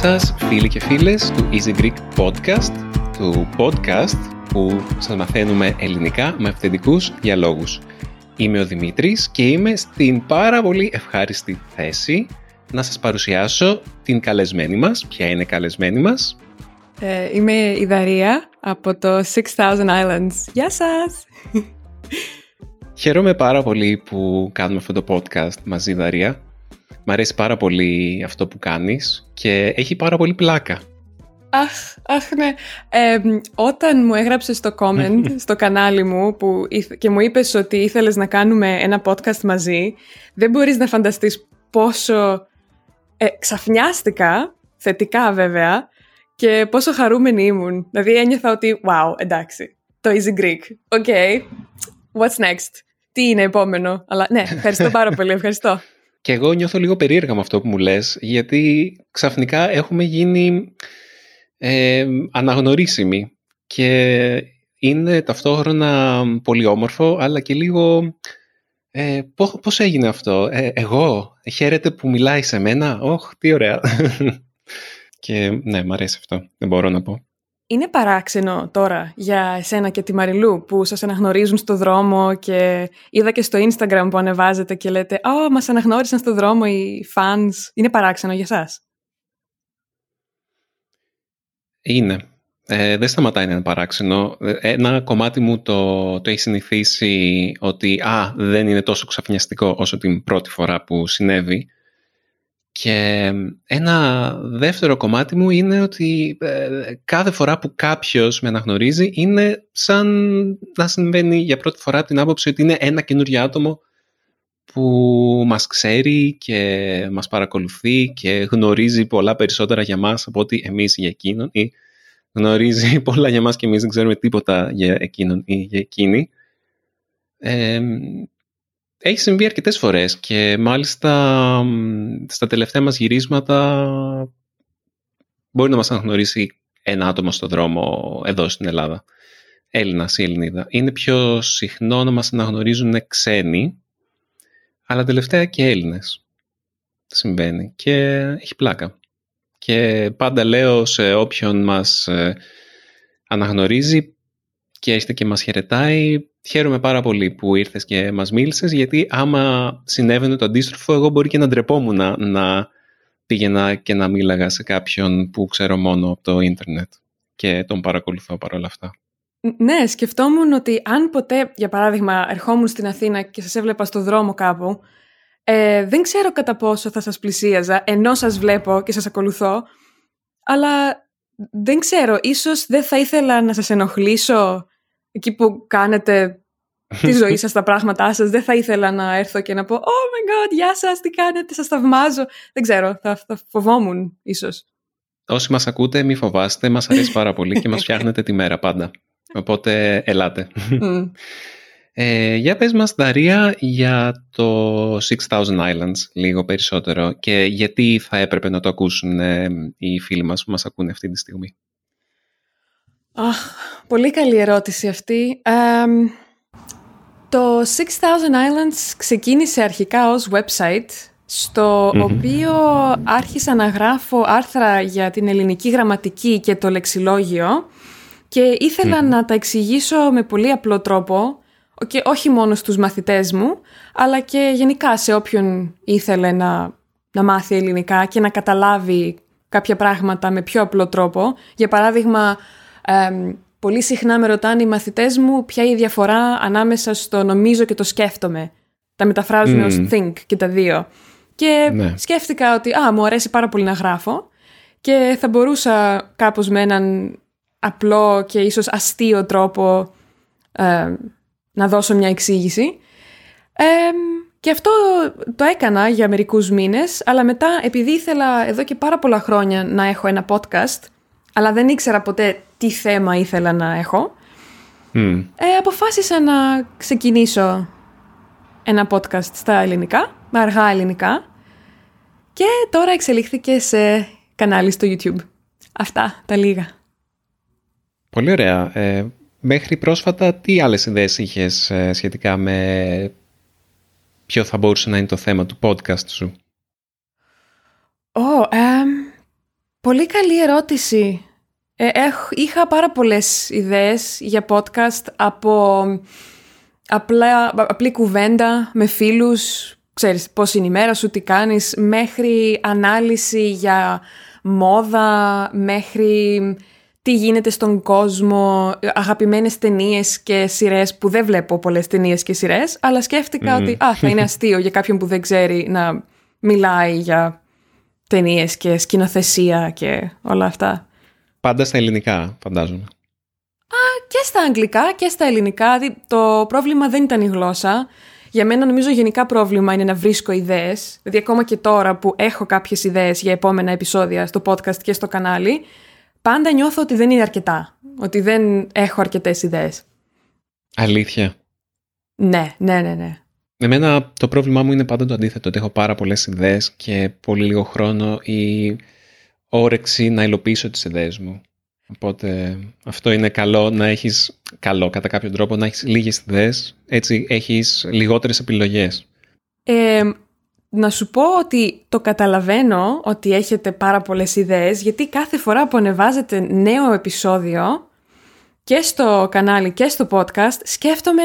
σας φίλοι και φίλες του Easy Greek Podcast, του podcast που σας μαθαίνουμε ελληνικά με αυθεντικούς διαλόγους. Είμαι ο Δημήτρης και είμαι στην πάρα πολύ ευχάριστη θέση να σας παρουσιάσω την καλεσμένη μας. Ποια είναι η καλεσμένη μας? Είμαι η Δαρία από το 6000 Islands. Γεια σας! Χαίρομαι πάρα πολύ που κάνουμε αυτό το podcast μαζί, Δαρία. Μ' αρέσει πάρα πολύ αυτό που κάνεις και έχει πάρα πολύ πλάκα. Αχ, ναι. Όταν μου έγραψες το comment στο κανάλι μου και μου είπες ότι ήθελες να κάνουμε ένα podcast μαζί, δεν μπορείς να φανταστείς πόσο ξαφνιάστηκα, θετικά βέβαια, και πόσο χαρούμενη ήμουν. Δηλαδή ένιωθα ότι, wow, εντάξει, το Easy Greek. Okay, what's next? Τι είναι επόμενο? Αλλά ναι, ευχαριστώ πάρα πολύ, ευχαριστώ. Και εγώ νιώθω λίγο περίεργα με αυτό που μου λες, γιατί ξαφνικά έχουμε γίνει αναγνωρίσιμοι και είναι ταυτόχρονα πολύ όμορφο, αλλά και λίγο πώς έγινε αυτό, εγώ χαίρεται που μιλάει σε μένα, τι ωραία. Και ναι, μ' αρέσει αυτό, δεν μπορώ να πω. Είναι παράξενο τώρα για εσένα και τη Μαριλού που σας αναγνωρίζουν στο δρόμο, και είδα και στο Instagram που ανεβάζετε και λέτε μας αναγνώρισαν στο δρόμο οι fans. Είναι παράξενο για σας? Είναι. Δεν σταματάει να είναι παράξενο. Ένα κομμάτι μου το έχει συνηθίσει ότι δεν είναι τόσο ξαφνιαστικό όσο την πρώτη φορά που συνέβη. Και ένα δεύτερο κομμάτι μου είναι ότι κάθε φορά που κάποιος με αναγνωρίζει είναι σαν να συμβαίνει για πρώτη φορά, την άποψη ότι είναι ένα καινούριο άτομο που μας ξέρει και μας παρακολουθεί και γνωρίζει πολλά περισσότερα για μας από ότι εμείς για εκείνον, ή γνωρίζει πολλά για μας και εμείς δεν ξέρουμε τίποτα για εκείνον ή για εκείνη. Έχει συμβεί αρκετές φορές και μάλιστα στα τελευταία μας γυρίσματα μπορεί να μας αναγνωρίσει ένα άτομο στο δρόμο εδώ στην Ελλάδα, Έλληνας ή Ελληνίδα. Είναι πιο συχνό να μας αναγνωρίζουν ξένοι, αλλά τελευταία και Έλληνες συμβαίνει και έχει πλάκα. Και πάντα λέω σε όποιον μας αναγνωρίζει και έρχεται και μας χαιρετάει, χαίρομαι πάρα πολύ που ήρθες και μας μίλησες, γιατί άμα συνέβαινε το αντίστροφο, εγώ μπορεί και να ντρεπόμουν να πήγαινα και να μίλαγα σε κάποιον που ξέρω μόνο από το ίντερνετ και τον παρακολουθώ παρόλα αυτά. Ναι, σκεφτόμουν ότι αν ποτέ, για παράδειγμα, ερχόμουν στην Αθήνα και σας έβλεπα στο δρόμο κάπου, δεν ξέρω κατά πόσο θα σας πλησίαζα, ενώ σας βλέπω και σας ακολουθώ, αλλά δεν ξέρω, ίσως δεν θα ήθελα να σας ενοχλήσω εκεί που κάνετε τη ζωή σας, τα πράγματά σας. Δεν θα ήθελα να έρθω και να πω «Oh my God, γεια σας, τι κάνετε, σας θαυμάζω». Δεν ξέρω, θα φοβόμουν ίσως. Όσοι μας ακούτε, μη φοβάστε, μας αρέσει πάρα πολύ και μας φτιάχνετε τη μέρα πάντα. Οπότε ελάτε. Για πες μας, Δαρία, για το 6000 Islands λίγο περισσότερο και γιατί θα έπρεπε να το ακούσουν οι φίλοι μας που μας ακούνε αυτή τη στιγμή. Πολύ καλή ερώτηση αυτή. Το 6000 Islands ξεκίνησε αρχικά ως website, στο οποίο άρχισα να γράφω άρθρα για την ελληνική γραμματική και το λεξιλόγιο και ήθελα να τα εξηγήσω με πολύ απλό τρόπο, και όχι μόνο στους μαθητές μου, αλλά και γενικά σε όποιον ήθελε να μάθει ελληνικά και να καταλάβει κάποια πράγματα με πιο απλό τρόπο. Για παράδειγμα, πολύ συχνά με ρωτάνε οι μαθητές μου ποια είναι η διαφορά ανάμεσα στο νομίζω και το σκέφτομαι. Τα μεταφράζουν ως think και τα δύο. Και σκέφτηκα ότι μου αρέσει πάρα πολύ να γράφω και θα μπορούσα κάπως με έναν απλό και ίσως αστείο τρόπο να δώσω μια εξήγηση. Και αυτό το έκανα για μερικούς μήνες, αλλά μετά, επειδή ήθελα εδώ και πάρα πολλά χρόνια να έχω ένα podcast, αλλά δεν ήξερα ποτέ τι θέμα ήθελα να έχω, αποφάσισα να ξεκινήσω ένα podcast στα ελληνικά, με αργά ελληνικά, και τώρα εξελίχθηκε σε κανάλι στο YouTube. Αυτά τα λίγα. Πολύ ωραία. Μέχρι πρόσφατα τι άλλες ιδέες είχες σχετικά με ποιο θα μπορούσε να είναι το θέμα του podcast σου? Πολύ καλή ερώτηση. Είχα πάρα πολλές ιδέες για podcast από απλή κουβέντα με φίλους, ξέρεις πώς είναι η μέρα σου, τι κάνεις, μέχρι ανάλυση για μόδα, μέχρι τι γίνεται στον κόσμο, αγαπημένες ταινίες και σειρές, που δεν βλέπω πολλές ταινίες και σειρές, αλλά σκέφτηκα ότι θα είναι αστείο για κάποιον που δεν ξέρει να μιλάει για ταινίες και σκηνοθεσία και όλα αυτά. Πάντα στα ελληνικά, φαντάζομαι. Και στα αγγλικά και στα ελληνικά. Το πρόβλημα δεν ήταν η γλώσσα. Για μένα, νομίζω, γενικά πρόβλημα είναι να βρίσκω ιδέες. Δηλαδή, ακόμα και τώρα που έχω κάποιες ιδέες για επόμενα επεισόδια στο podcast και στο κανάλι, πάντα νιώθω ότι δεν είναι αρκετά. Ότι δεν έχω αρκετές ιδέες. Αλήθεια. Ναι. Εμένα το πρόβλημά μου είναι πάντα το αντίθετο, ότι έχω πάρα πολλές ιδέες και πολύ λίγο χρόνο ή όρεξη να υλοποιήσω τις ιδέες μου. Οπότε αυτό είναι καλό, να έχεις κατά κάποιο τρόπο να έχεις λίγες ιδέες, έτσι έχεις λιγότερες επιλογές. Να σου πω ότι το καταλαβαίνω ότι έχετε πάρα πολλές ιδέες, γιατί κάθε φορά που ανεβάζετε νέο επεισόδιο και στο κανάλι και στο podcast σκέφτομαι,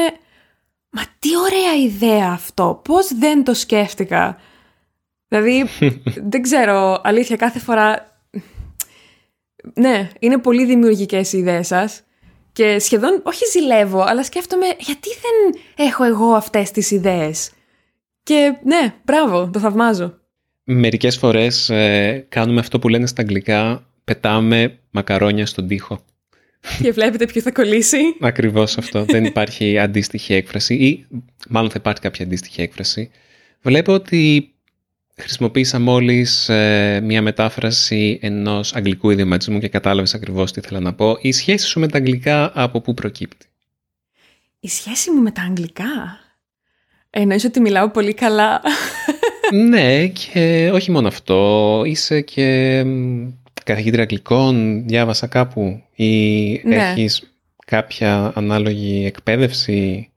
μα τι ωραία ιδέα αυτό, πώς δεν το σκέφτηκα. Δηλαδή δεν ξέρω, αλήθεια, κάθε φορά... Ναι, είναι πολύ δημιουργικές οι ιδέες σας και σχεδόν, όχι ζηλεύω, αλλά σκέφτομαι γιατί δεν έχω εγώ αυτές τις ιδέες. Και ναι, μπράβο, το θαυμάζω. Μερικές φορές κάνουμε αυτό που λένε στα αγγλικά, πετάμε μακαρόνια στον τοίχο. Και βλέπετε ποιο θα κολλήσει. Ακριβώς αυτό, δεν υπάρχει αντίστοιχη έκφραση ή μάλλον θα υπάρχει κάποια αντίστοιχη έκφραση. Βλέπω ότι... Χρησιμοποίησα μόλις μια μετάφραση ενός αγγλικού ιδιωματισμού και κατάλαβες ακριβώς τι ήθελα να πω. Η σχέση σου με τα αγγλικά από πού προκύπτει? Η σχέση μου με τα αγγλικά? Εννοείς ότι μιλάω πολύ καλά? Ναι, και όχι μόνο αυτό. Είσαι και καθηγήτρια αγγλικών, διάβασα κάπου. Ή έχεις κάποια ανάλογη εκπαίδευση?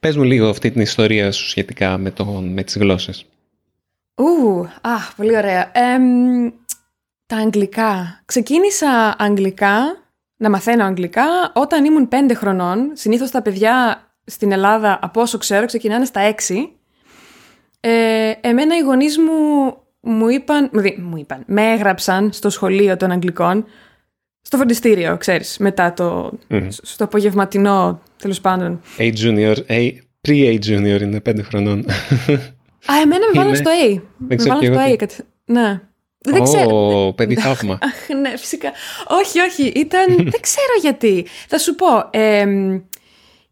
Πες μου λίγο αυτή την ιστορία σου σχετικά με τις γλώσσες. Πολύ ωραία. Τα αγγλικά. Ξεκίνησα να μαθαίνω αγγλικά όταν ήμουν 5 χρονών. Συνήθως τα παιδιά στην Ελλάδα, από όσο ξέρω, ξεκινάνε στα 6. Εμένα οι γονείς μου με έγραψαν στο σχολείο των αγγλικών, στο φροντιστήριο, ξέρεις, μετά στο απογευματινό, τέλος πάντων. Pre-A junior είναι 5 χρονών. Εμένα με βάλαν στο A. Ναι. Δεν ξέρω. Παιδί θαύμα. Ναι, φυσικά. Όχι. Ήταν... δεν ξέρω γιατί. Θα σου πω.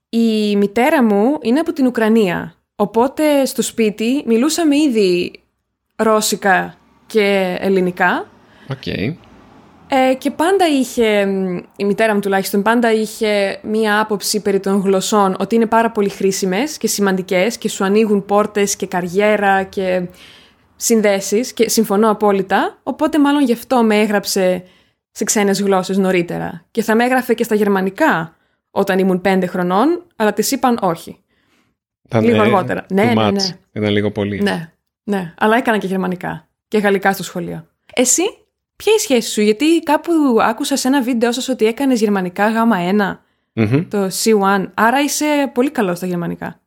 Η μητέρα μου είναι από την Ουκρανία. Οπότε στο σπίτι μιλούσαμε ήδη ρώσικα και ελληνικά. Okay. Και πάντα είχε... η μητέρα μου τουλάχιστον πάντα είχε μία άποψη περί των γλωσσών, ότι είναι πάρα πολύ χρήσιμες και σημαντικές και σου ανοίγουν πόρτες και καριέρα και συνδέσεις, και συμφωνώ απόλυτα. Οπότε μάλλον γι' αυτό με έγραψε σε ξένες γλώσσες νωρίτερα. Και θα με έγραφε και στα γερμανικά όταν ήμουν 5 χρονών, αλλά της είπαν όχι. Λίγο αργότερα. Ναι. Ήταν λίγο πολύ. Ναι, αλλά έκανα και γερμανικά και γαλλικά στο σχολείο. Εσύ? Ποια είναι η σχέση σου? Γιατί κάπου άκουσα σε ένα βίντεο σας ότι έκανες γερμανικά γάμα 1, το C1, άρα είσαι πολύ καλός στα γερμανικά.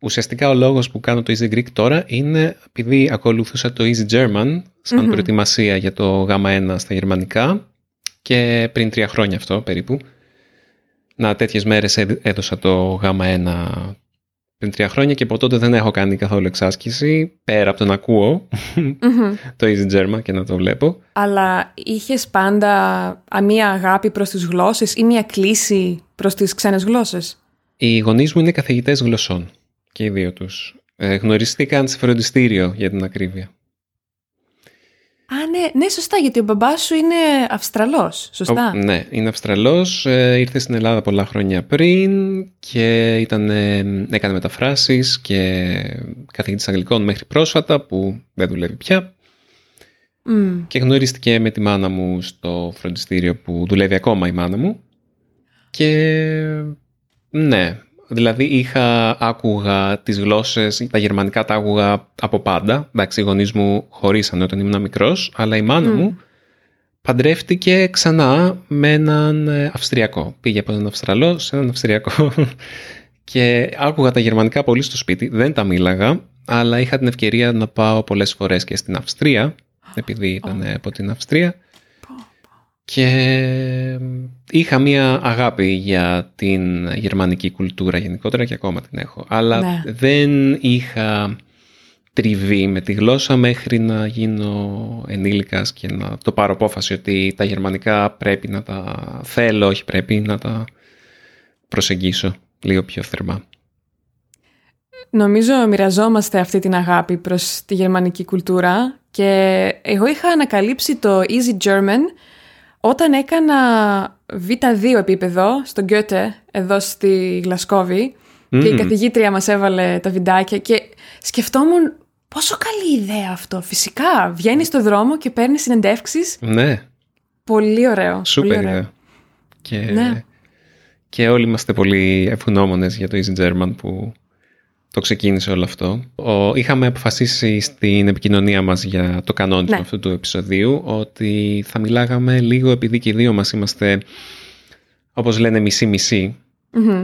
Ουσιαστικά ο λόγος που κάνω το Easy Greek τώρα είναι επειδή ακολουθούσα το Easy German σαν προετοιμασία για το γάμα 1 στα γερμανικά και πριν 3 χρόνια αυτό περίπου. Τέτοιες μέρες έδωσα το γάμα 1 πριν 3 χρόνια και από τότε δεν έχω κάνει καθόλου εξάσκηση, πέρα από το να ακούω το Easy German και να το βλέπω. Αλλά είχες πάντα μία αγάπη προς τις γλώσσες ή μία κλίση προς τις ξένες γλώσσες? Οι γονείς μου είναι καθηγητές γλωσσών και οι δύο τους. Γνωριστήκαν σε φροντιστήριο, για την ακρίβεια. Ναι, σωστά, γιατί ο μπαμπάς σου είναι Αυστραλός, σωστά. Ναι, είναι Αυστραλός, ήρθε στην Ελλάδα πολλά χρόνια πριν και έκανε μεταφράσεις και καθηγητής αγγλικών μέχρι πρόσφατα που δεν δουλεύει πια. Και γνωρίστηκε με τη μάνα μου στο φροντιστήριο που δουλεύει ακόμα η μάνα μου. Και ναι, Δηλαδή άκουγα τις γλώσσες, τα γερμανικά τα άκουγα από πάντα. Εντάξει, οι γονείς μου χωρίσανε όταν ήμουν μικρός, αλλά η μάνα μου παντρεύτηκε ξανά με έναν Αυστριακό. Πήγε από έναν Αυστραλό σε έναν Αυστριακό και άκουγα τα γερμανικά πολύ στο σπίτι. Δεν τα μίλαγα, αλλά είχα την ευκαιρία να πάω πολλές φορές και στην Αυστρία, επειδή ήταν από την Αυστρία. Και είχα μία αγάπη για την γερμανική κουλτούρα γενικότερα και ακόμα την έχω. Αλλά δεν είχα τριβή με τη γλώσσα μέχρι να γίνω ενήλικας και να το πάρω απόφαση ότι τα γερμανικά πρέπει να τα θέλω, όχι πρέπει να τα προσεγγίσω λίγο πιο θερμά. Νομίζω μοιραζόμαστε αυτή την αγάπη προς τη γερμανική κουλτούρα και εγώ είχα ανακαλύψει το Easy German όταν έκανα Β2 επίπεδο στο Goethe, εδώ στη Γλασκόβη, και η καθηγήτρια μας έβαλε τα βιντάκια και σκεφτόμουν πόσο καλή ιδέα αυτό. Φυσικά, βγαίνεις στον δρόμο και παίρνεις συνεντεύξεις. Ναι. Πολύ ωραίο. Σούπερ ιδέα. Και όλοι είμαστε πολύ ευγνώμονες για το Easy German που το ξεκίνησε όλο αυτό. Είχαμε αποφασίσει στην επικοινωνία μας για το κανόνισμα αυτού του επεισοδίου ότι θα μιλάγαμε λίγο, επειδή και οι δύο μας είμαστε, όπως λένε, μισή-μισή,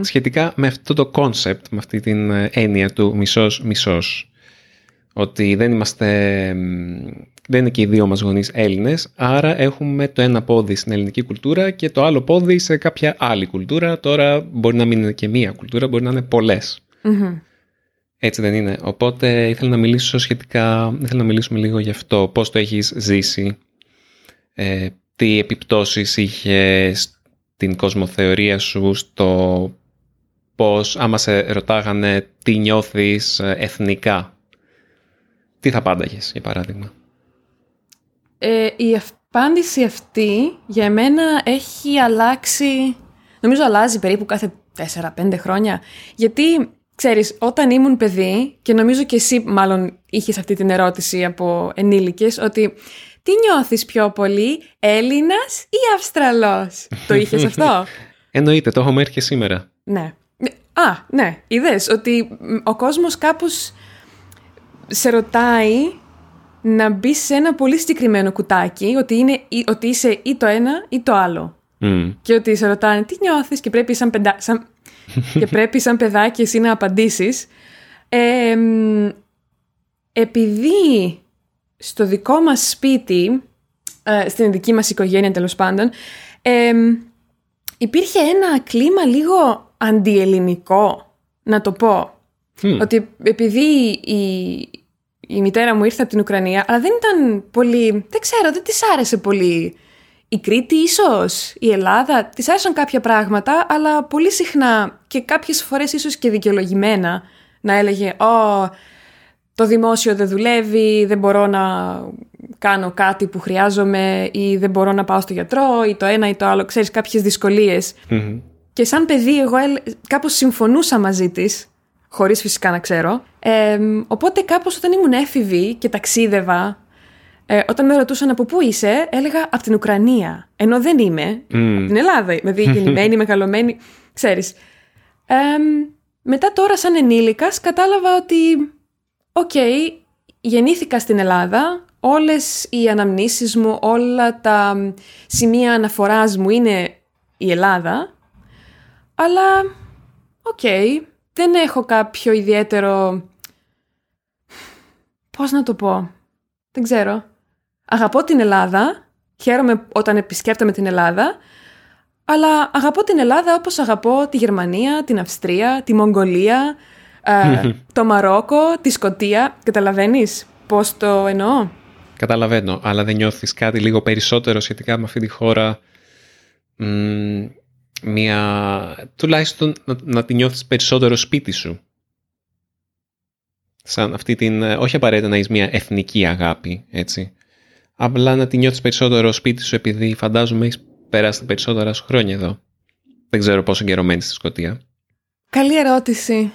σχετικά με αυτό το κόνσεπτ, με αυτή την έννοια του μισός-μισός. Ότι δεν είναι και οι δύο μας γονείς Έλληνες, άρα έχουμε το ένα πόδι στην ελληνική κουλτούρα και το άλλο πόδι σε κάποια άλλη κουλτούρα. Τώρα μπορεί να μην είναι και μία κουλτούρα, μπορεί να είναι πολλές. Έτσι δεν είναι? Οπότε ήθελα να μιλήσουμε λίγο γι' αυτό, πώς το έχεις ζήσει, τι επιπτώσεις είχε στην κοσμοθεωρία σου, στο πώς, άμα σε ρωτάγανε τι νιώθεις εθνικά, τι θα απάνταγες, για παράδειγμα? Η απάντηση αυτή για μένα έχει αλλάξει, νομίζω αλλάζει περίπου κάθε 4-5 χρόνια, γιατί... Ξέρεις, όταν ήμουν παιδί, και νομίζω και εσύ μάλλον είχες αυτή την ερώτηση από ενήλικες, ότι τι νιώθεις πιο πολύ, Έλληνας ή Αυστραλός? Το είχες αυτό? Εννοείται, το έχω μέχρι και σήμερα. Ναι. Α, ναι, είδες ότι ο κόσμος κάπως σε ρωτάει να μπει σε ένα πολύ συγκεκριμένο κουτάκι, ότι είσαι ή το ένα ή το άλλο. Και ότι σε ρωτάνε τι νιώθεις και πρέπει σαν παιδάκι εσύ να απαντήσεις. Επειδή στο δικό μας σπίτι, στην δική μας οικογένεια τέλος πάντων, υπήρχε ένα κλίμα λίγο αντιελληνικό, να το πω. Ότι επειδή η μητέρα μου ήρθε από την Ουκρανία, αλλά δεν ήταν πολύ, δεν ξέρω, δεν της άρεσε πολύ η Κρήτη, ίσως η Ελλάδα, της άρεσαν κάποια πράγματα, αλλά πολύ συχνά και κάποιες φορές ίσως και δικαιολογημένα να έλεγε το δημόσιο δεν δουλεύει, δεν μπορώ να κάνω κάτι που χρειάζομαι ή δεν μπορώ να πάω στο γιατρό ή το ένα ή το άλλο, ξέρεις, κάποιες δυσκολίες. Και σαν παιδί εγώ κάπως συμφωνούσα μαζί της, χωρίς φυσικά να ξέρω. Οπότε κάπως όταν ήμουν έφηβη και ταξίδευα, όταν με ρωτούσαν από πού είσαι, έλεγα από την Ουκρανία. Ενώ δεν είμαι, από την Ελλάδα. Δηλαδή γεννημένη, μεγαλωμένη, ξέρεις. Μετά τώρα σαν ενήλικας κατάλαβα ότι οκ, γεννήθηκα στην Ελλάδα. Όλες οι αναμνήσεις μου, όλα τα σημεία αναφοράς μου είναι η Ελλάδα. Αλλά οκ, δεν έχω κάποιο ιδιαίτερο... Πώς να το πω? Δεν ξέρω. Αγαπώ την Ελλάδα, χαίρομαι όταν επισκέπτομαι την Ελλάδα, αλλά αγαπώ την Ελλάδα όπως αγαπώ τη Γερμανία, την Αυστρία, τη Μογγολία, το Μαρόκο, τη Σκωτία. Καταλαβαίνεις πώς το εννοώ? Καταλαβαίνω, αλλά δεν νιώθεις κάτι λίγο περισσότερο σχετικά με αυτή τη χώρα, τουλάχιστον να τη νιώθεις περισσότερο σπίτι σου? Σαν αυτή την, όχι απαραίτητα να έχεις μια εθνική αγάπη, έτσι. Απλά να τη νιώθεις περισσότερο σπίτι σου, επειδή φαντάζομαι έχεις περάσει τα περισσότερα σου χρόνια εδώ. Δεν ξέρω πόσο καιρό μένεις στη Σκωτία. Καλή ερώτηση.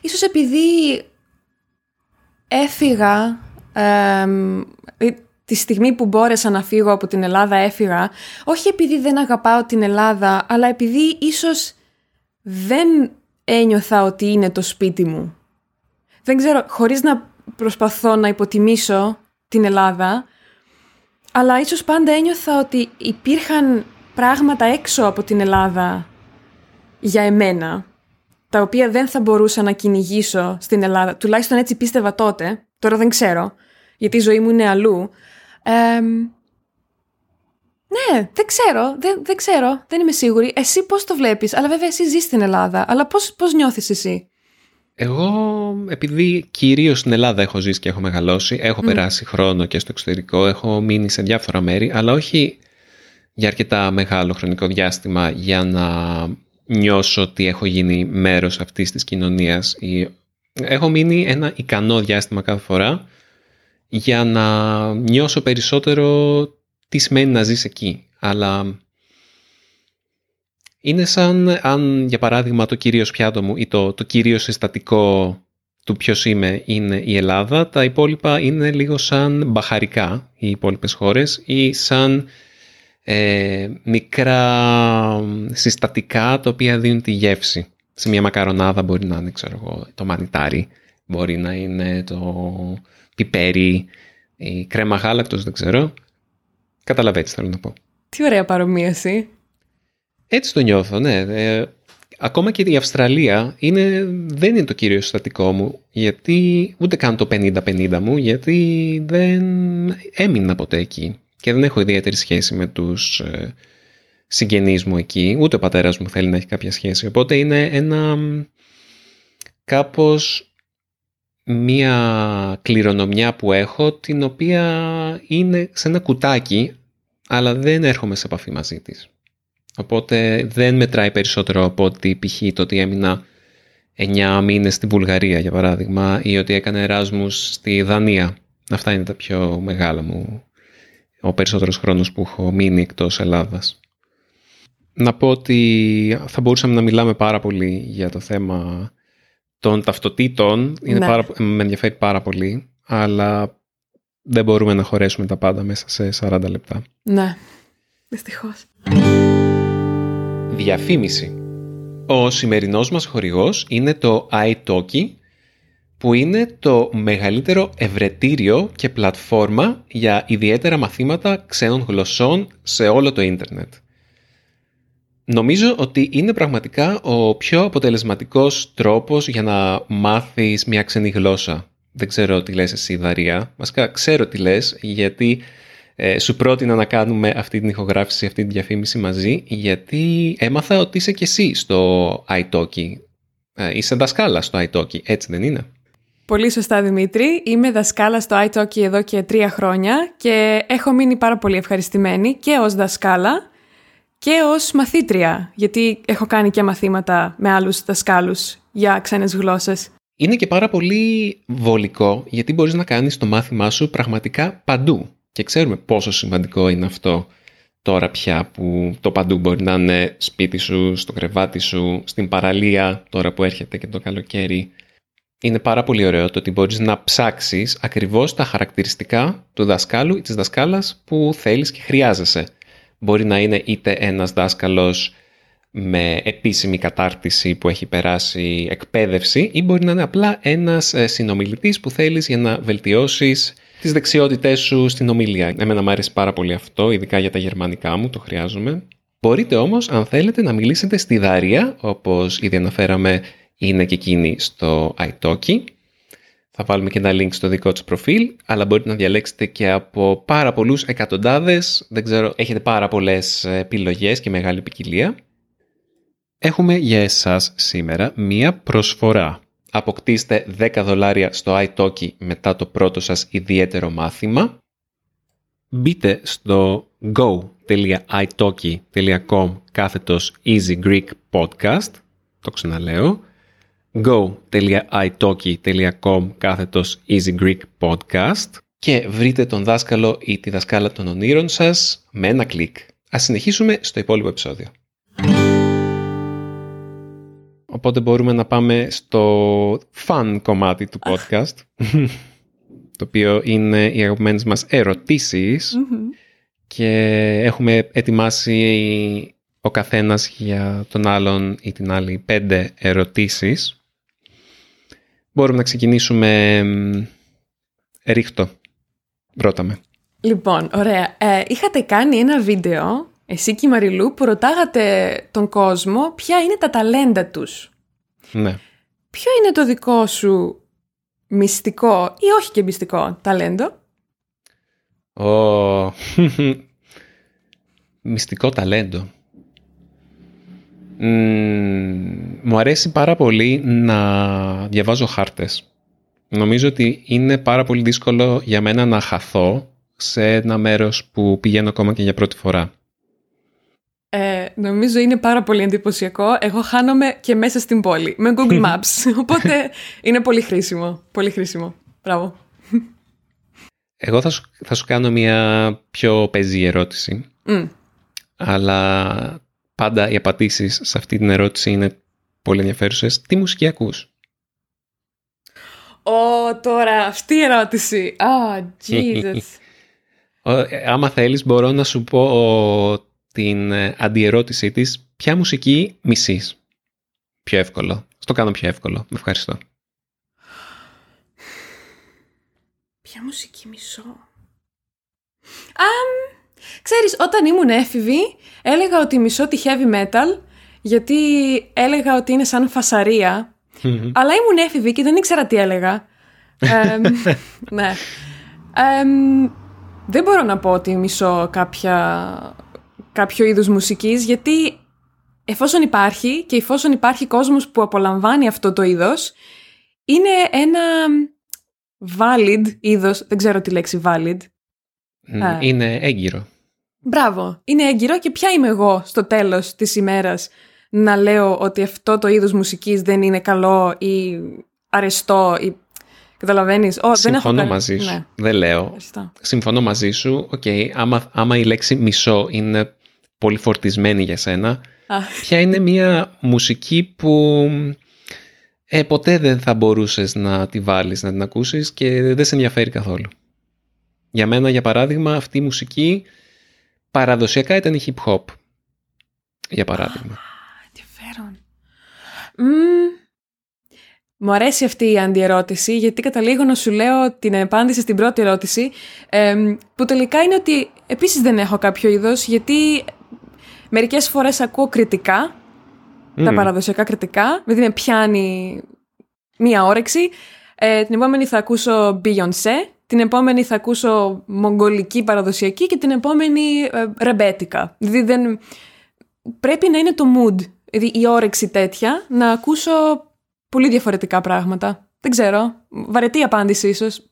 Ίσως επειδή έφυγα, τη στιγμή που μπόρεσα να φύγω από την Ελλάδα έφυγα, όχι επειδή δεν αγαπάω την Ελλάδα, αλλά επειδή ίσως δεν ένιωθα ότι είναι το σπίτι μου. Δεν ξέρω, χωρίς να προσπαθώ να υποτιμήσω την Ελλάδα, αλλά ίσως πάντα ένιωθα ότι υπήρχαν πράγματα έξω από την Ελλάδα για εμένα, τα οποία δεν θα μπορούσα να κυνηγήσω στην Ελλάδα. Τουλάχιστον έτσι πίστευα τότε, τώρα δεν ξέρω, γιατί η ζωή μου είναι αλλού. Ναι, δεν ξέρω, δεν είμαι σίγουρη. Εσύ πώς το βλέπεις, αλλά βέβαια εσύ ζεις στην Ελλάδα, αλλά πώς νιώθεις εσύ? Εγώ, επειδή κυρίως στην Ελλάδα έχω ζήσει και έχω μεγαλώσει, έχω περάσει χρόνο και στο εξωτερικό, έχω μείνει σε διάφορα μέρη, αλλά όχι για αρκετά μεγάλο χρονικό διάστημα για να νιώσω ότι έχω γίνει μέρος αυτής της κοινωνίας. Έχω μείνει ένα ικανό διάστημα κάθε φορά για να νιώσω περισσότερο τι σημαίνει να ζεις εκεί. Αλλά είναι σαν αν, για παράδειγμα, το κυρίως πιάτο μου ή το κυρίως συστατικό του ποιος είμαι είναι η Ελλάδα, τα υπόλοιπα είναι λίγο σαν μπαχαρικά οι υπόλοιπες χώρες ή σαν μικρά συστατικά τα οποία δίνουν τη γεύση. Σε μια μακαρονάδα μπορεί να είναι, ξέρω εγώ, το μανιτάρι, μπορεί να είναι το πιπέρι, η κρέμα γάλακτος, δεν ξέρω. Καταλαβαίνεις, θέλω να πω. Τι ωραία παρομοίωση. Έτσι το νιώθω, ναι. Ακόμα και η Αυστραλία δεν είναι το κύριο συστατικό μου, γιατί ούτε καν το 50-50 μου, γιατί δεν έμεινα ποτέ εκεί. Και δεν έχω ιδιαίτερη σχέση με τους συγγενείς μου εκεί. Ούτε ο πατέρας μου θέλει να έχει κάποια σχέση. Οπότε είναι κάπως μία κληρονομιά που έχω, την οποία είναι σε ένα κουτάκι, αλλά δεν έρχομαι σε επαφή μαζί της. Οπότε δεν μετράει περισσότερο από ότι π.χ. το ότι έμεινα 9 μήνες στη Βουλγαρία, για παράδειγμα, ή ότι έκανα εράσμους στη Δανία. Αυτά είναι τα πιο μεγάλα μου, ο περισσότερος χρόνος που έχω μείνει εκτός Ελλάδας. Να πω ότι θα μπορούσαμε να μιλάμε πάρα πολύ για το θέμα των ταυτοτήτων. Είναι με ενδιαφέρει πάρα πολύ, αλλά δεν μπορούμε να χωρέσουμε τα πάντα μέσα σε 40 λεπτά. Ναι, δυστυχώς. Διαφήμιση. Ο σημερινός μας χορηγός είναι το italki, που είναι το μεγαλύτερο ευρετήριο και πλατφόρμα για ιδιαίτερα μαθήματα ξένων γλωσσών σε όλο το ίντερνετ. Νομίζω ότι είναι πραγματικά ο πιο αποτελεσματικός τρόπος για να μάθεις μια ξένη γλώσσα. Δεν ξέρω τι λες εσύ, Δαρία. Βασικά ξέρω τι λες, γιατί σου πρότεινα να κάνουμε αυτή την ηχογράφηση, αυτή τη διαφήμιση μαζί, γιατί έμαθα ότι είσαι και εσύ στο italki. Είσαι δασκάλα στο italki, έτσι δεν είναι? Πολύ σωστά, Δημήτρη. Είμαι δασκάλα στο italki εδώ και 3 χρόνια και έχω μείνει πάρα πολύ ευχαριστημένη και ως δασκάλα και ως μαθήτρια, γιατί έχω κάνει και μαθήματα με άλλους δασκάλους για ξένες γλώσσες. Είναι και πάρα πολύ βολικό, γιατί μπορείς να κάνεις το μάθημά σου πραγματικά παντού. Και ξέρουμε πόσο σημαντικό είναι αυτό τώρα πια, που το παντού μπορεί να είναι σπίτι σου, στο κρεβάτι σου, στην παραλία, τώρα που έρχεται και το καλοκαίρι. Είναι πάρα πολύ ωραίο το ότι μπορείς να ψάξεις ακριβώς τα χαρακτηριστικά του δασκάλου ή της δασκάλας που θέλεις και χρειάζεσαι. Μπορεί να είναι είτε ένας δάσκαλος με επίσημη κατάρτιση που έχει περάσει εκπαίδευση, ή μπορεί να είναι απλά ένας συνομιλητής που θέλεις για να βελτιώσεις τις δεξιότητές σου στην ομιλία. Εμένα μου αρέσει πάρα πολύ αυτό, ειδικά για τα γερμανικά μου, το χρειάζομαι. Μπορείτε όμως, αν θέλετε, να μιλήσετε στη Δαρία, όπως ήδη αναφέραμε, είναι και εκείνη στο italki. Θα βάλουμε και ένα link στο δικό της προφίλ, αλλά μπορείτε να διαλέξετε και από πάρα πολλούς εκατοντάδες. Δεν ξέρω, έχετε πάρα πολλές επιλογές και μεγάλη ποικιλία. Έχουμε για εσάς σήμερα μία προσφορά. Αποκτήστε $10 στο italki μετά το πρώτο σας ιδιαίτερο μάθημα. Μπείτε στο go.italki.com/Easy Greek Podcast. Το ξαναλέω. go.italki.com/Easy Greek Podcast και βρείτε τον δάσκαλο ή τη δασκάλα των ονείρων σας με ένα κλικ. Ας συνεχίσουμε στο υπόλοιπο επεισόδιο. Οπότε μπορούμε να πάμε στο fun κομμάτι του podcast, το οποίο είναι οι αγαπημένες μας ερωτήσεις, και έχουμε ετοιμάσει ο καθένας για τον άλλον ή την άλλη 5 ερωτήσεις. Μπορούμε να ξεκινήσουμε. Ρίχτω. Ρώταμε. Λοιπόν, ωραία. Είχατε κάνει ένα βίντεο, εσύ και η Μαριλού, που ρωτάγατε τον κόσμο ποια είναι τα ταλέντα τους. Ναι. Ποιο είναι το δικό σου μυστικό ή όχι και μυστικό ταλέντο? Μυστικό ταλέντο. Μου αρέσει πάρα πολύ να διαβάζω χάρτες. Νομίζω ότι είναι πάρα πολύ δύσκολο για μένα να χαθώ σε ένα μέρος που πηγαίνω ακόμα και για πρώτη φορά. Νομίζω είναι πάρα πολύ εντυπωσιακό. Εγώ χάνομαι και μέσα στην πόλη με Google Maps. Οπότε είναι πολύ χρήσιμο. Πολύ χρήσιμο. Μπράβο. Εγώ θα σου κάνω μια πιο παίζη ερώτηση. Αλλά πάντα οι απαντήσεις σε αυτή την ερώτηση είναι πολύ ενδιαφέρουσες. Τι μουσική ακούς? Τώρα αυτή η ερώτηση. Jesus. Άμα θέλεις μπορώ να σου πω την αντιερώτησή της. Ποια μουσική μισείς? Πιο εύκολο. Στο κάνω πιο εύκολο. Με ευχαριστώ. Ποια μουσική μισώ? Ξέρεις, όταν ήμουν έφηβη έλεγα ότι μισώ τη heavy metal, γιατί έλεγα ότι είναι σαν φασαρία. Αλλά ήμουν έφηβη και δεν ήξερα τι έλεγα. Ναι. Δεν μπορώ να πω ότι μισώ κάποιο είδους μουσικής, γιατί εφόσον υπάρχει και εφόσον υπάρχει κόσμος που απολαμβάνει αυτό το είδος, είναι ένα valid είδος, δεν ξέρω τη λέξη valid. Είναι έγκυρο. Μπράβο, είναι έγκυρο. Και ποια είμαι εγώ στο τέλος της ημέρας να λέω ότι αυτό το είδος μουσικής δεν είναι καλό ή αρεστό ή... Καταλαβαίνεις? Συμφωνώ μαζί σου, ναι. Δεν λέω. Ευχαριστώ. Συμφωνώ μαζί σου. Άμα η λέξη μισό είναι πολύ φορτισμένη για σένα, ποια είναι μια μουσική που ποτέ δεν θα μπορούσες να τη βάλεις, να την ακούσεις και δεν σε ενδιαφέρει καθόλου? Για μένα, για παράδειγμα, αυτή η μουσική παραδοσιακά ήταν η hip hop, για παράδειγμα. Ενδιαφέρον. Μου αρέσει αυτή η αντιερώτηση, γιατί καταλήγω να σου λέω την απάντηση στην πρώτη ερώτηση, που τελικά είναι ότι επίσης δεν έχω κάποιο είδος, γιατί μερικές φορές ακούω κριτικά, τα παραδοσιακά κριτικά, γιατί με πιάνει μία όρεξη. Την επόμενη θα ακούσω Beyoncé, την επόμενη θα ακούσω μογγολική παραδοσιακή και την επόμενη ρεμπέτικα. Δηλαδή πρέπει να είναι το mood, η όρεξη τέτοια, να ακούσω πολύ διαφορετικά πράγματα. Δεν ξέρω. Βαρετή απάντηση ίσως.